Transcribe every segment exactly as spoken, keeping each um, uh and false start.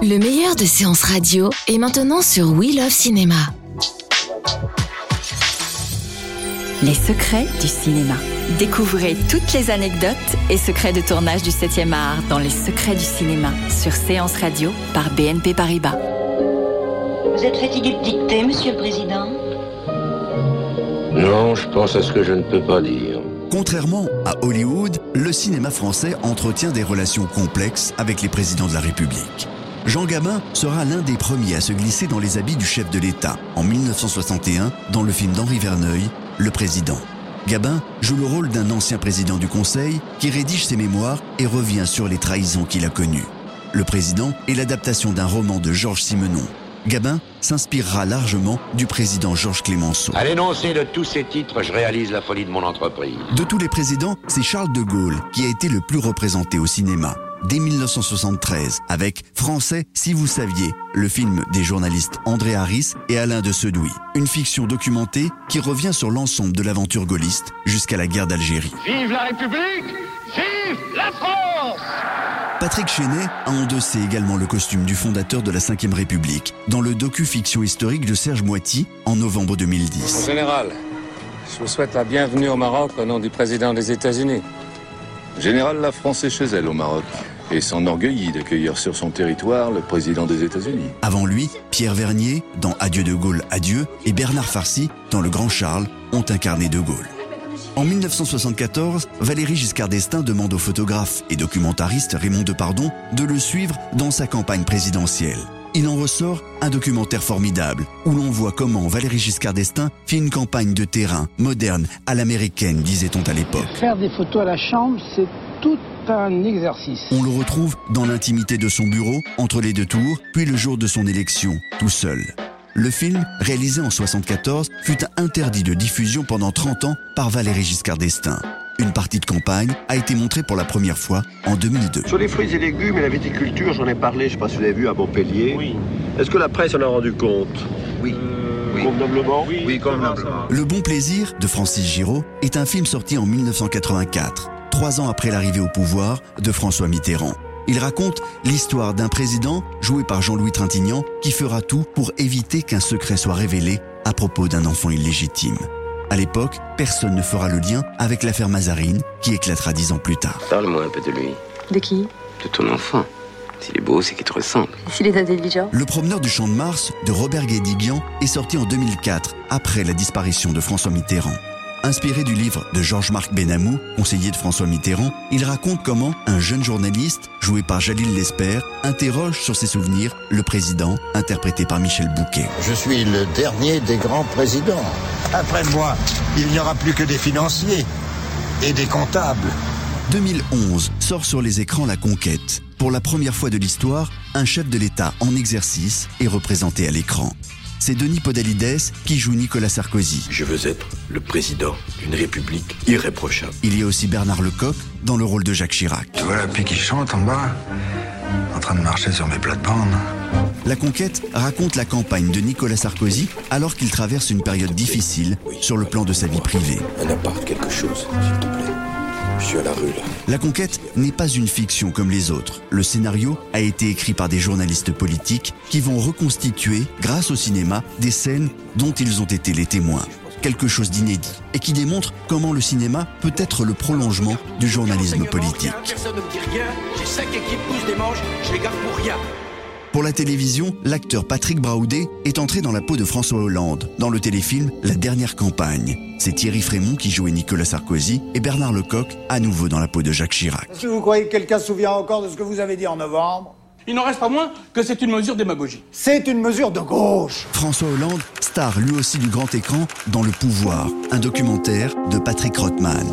Le meilleur de Séance Radio est maintenant sur We Love Cinéma. Les secrets du cinéma. Découvrez toutes les anecdotes et secrets de tournage du septième art dans Les secrets du cinéma sur Séance Radio par B N P Paribas. Vous êtes fatigué de dicter, Monsieur le Président ? Non, je pense à ce que je ne peux pas dire. Contrairement à Hollywood, le cinéma français entretient des relations complexes avec les présidents de la République. Jean Gabin sera l'un des premiers à se glisser dans les habits du chef de l'État en dix-neuf cent soixante et un dans le film d'Henri Verneuil, Le Président. Gabin joue le rôle d'un ancien président du Conseil qui rédige ses mémoires et revient sur les trahisons qu'il a connues. Le Président est l'adaptation d'un roman de Georges Simenon. Gabin s'inspirera largement du président Georges Clemenceau. À l'énoncé de tous ces titres, je réalise la folie de mon entreprise. De tous les présidents, c'est Charles de Gaulle qui a été le plus représenté au cinéma. Dès dix-neuf cent soixante-treize, avec « Français, si vous saviez », le film des journalistes André Harris et Alain de Sedouy. Une fiction documentée qui revient sur l'ensemble de l'aventure gaulliste jusqu'à la guerre d'Algérie. Vive la République! Vive la France! Patrick Chenet a endossé également le costume du fondateur de la cinquième République dans le docu-fiction historique de Serge Moati en novembre deux mille dix. Mon général, je vous souhaite la bienvenue au Maroc au nom du président des États-Unis. Général, la France est chez elle au Maroc et s'enorgueillit d'accueillir sur son territoire le président des États-Unis. Avant lui, Pierre Vernier dans Adieu de Gaulle, Adieu et Bernard Farcy dans Le Grand Charles ont incarné de Gaulle. En dix-neuf cent soixante-quatorze, Valéry Giscard d'Estaing demande au photographe et documentariste Raymond Depardon de le suivre dans sa campagne présidentielle. Il en ressort un documentaire formidable où l'on voit comment Valéry Giscard d'Estaing fit une campagne de terrain moderne à l'américaine, disait-on à l'époque. Faire des photos à la chambre, c'est tout un exercice. On le retrouve dans l'intimité de son bureau, entre les deux tours, puis le jour de son élection, tout seul. Le film, réalisé en mille neuf cent soixante-quatorze, fut interdit de diffusion pendant trente ans par Valéry Giscard d'Estaing. Une partie de campagne a été montrée pour la première fois en deux mille deux. Sur les fruits et légumes et la viticulture, j'en ai parlé, je ne sais pas si vous avez vu, à Montpellier. Oui. Est-ce que la presse en a rendu compte ? Oui. Euh, oui. Convenablement ? Oui, oui, convenablement. Le Bon Plaisir, de Francis Girod, est un film sorti en dix-neuf cent quatre-vingt-quatre, trois ans après l'arrivée au pouvoir de François Mitterrand. Il raconte l'histoire d'un président, joué par Jean-Louis Trintignant, qui fera tout pour éviter qu'un secret soit révélé à propos d'un enfant illégitime. À l'époque, personne ne fera le lien avec l'affaire Mazarine, qui éclatera dix ans plus tard. Parle-moi un peu de lui. De qui ? De ton enfant. S'il est beau, c'est qu'il te ressemble. S'il est intelligent. Le promeneur du Champ de Mars, de Robert Guédigian, est sorti en deux mille quatre, après la disparition de François Mitterrand. Inspiré du livre de Georges-Marc Benamou, conseiller de François Mitterrand, il raconte comment un jeune journaliste, joué par Jalil Lespert, interroge sur ses souvenirs le président, interprété par Michel Bouquet. Je suis le dernier des grands présidents. Après moi, il n'y aura plus que des financiers et des comptables. deux mille onze sort sur les écrans La Conquête. Pour la première fois de l'histoire, un chef de l'État en exercice est représenté à l'écran. C'est Denis Podalydès qui joue Nicolas Sarkozy. Je veux être le président d'une république irréprochable. Il y a aussi Bernard Lecoq dans le rôle de Jacques Chirac. Tu vois la pluie qui chante en bas, en train de marcher sur mes plates-bandes. La Conquête raconte la campagne de Nicolas Sarkozy alors qu'il traverse une période difficile sur le plan de sa vie privée. Un appart, quelque chose, s'il te plaît. Je suis à la rue, là. La Conquête n'est pas une fiction comme les autres. Le scénario a été écrit par des journalistes politiques qui vont reconstituer, grâce au cinéma, des scènes dont ils ont été les témoins. Quelque chose d'inédit et qui démontre comment le cinéma peut être le prolongement du journalisme politique. Personne ne me dit rien, j'ai cinq équipes, poussent des manches, je les garde pour rien. Pour la télévision, l'acteur Patrick Braoudé est entré dans la peau de François Hollande dans le téléfilm La Dernière Campagne. C'est Thierry Frémont qui jouait Nicolas Sarkozy et Bernard Lecoq à nouveau dans la peau de Jacques Chirac. Est-ce que vous croyez que quelqu'un se souvient encore de ce que vous avez dit en novembre ? Il n'en reste pas moins que c'est une mesure démagogique. C'est une mesure de gauche. François Hollande, star lui aussi du grand écran dans Le Pouvoir, un documentaire de Patrick Rotman.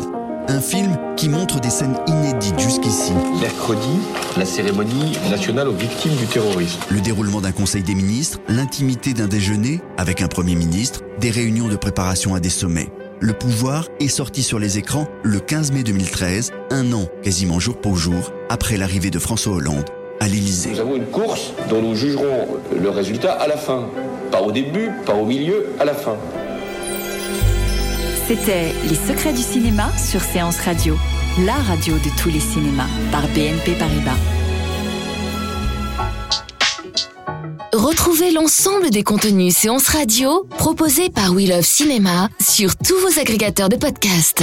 Un film qui montre des scènes inédites jusqu'ici. Mercredi, la cérémonie nationale aux victimes du terrorisme. Le déroulement d'un conseil des ministres, l'intimité d'un déjeuner avec un premier ministre, des réunions de préparation à des sommets. Le pouvoir est sorti sur les écrans le quinze mai deux mille treize, un an quasiment jour pour jour après l'arrivée de François Hollande à l'Élysée. Nous avons une course dont nous jugerons le résultat à la fin. Pas au début, pas au milieu, à la fin. C'était Les Secrets du Cinéma sur Séance Radio, la radio de tous les cinémas par B N P Paribas. Retrouvez l'ensemble des contenus Séance Radio proposés par We Love Cinéma sur tous vos agrégateurs de podcasts.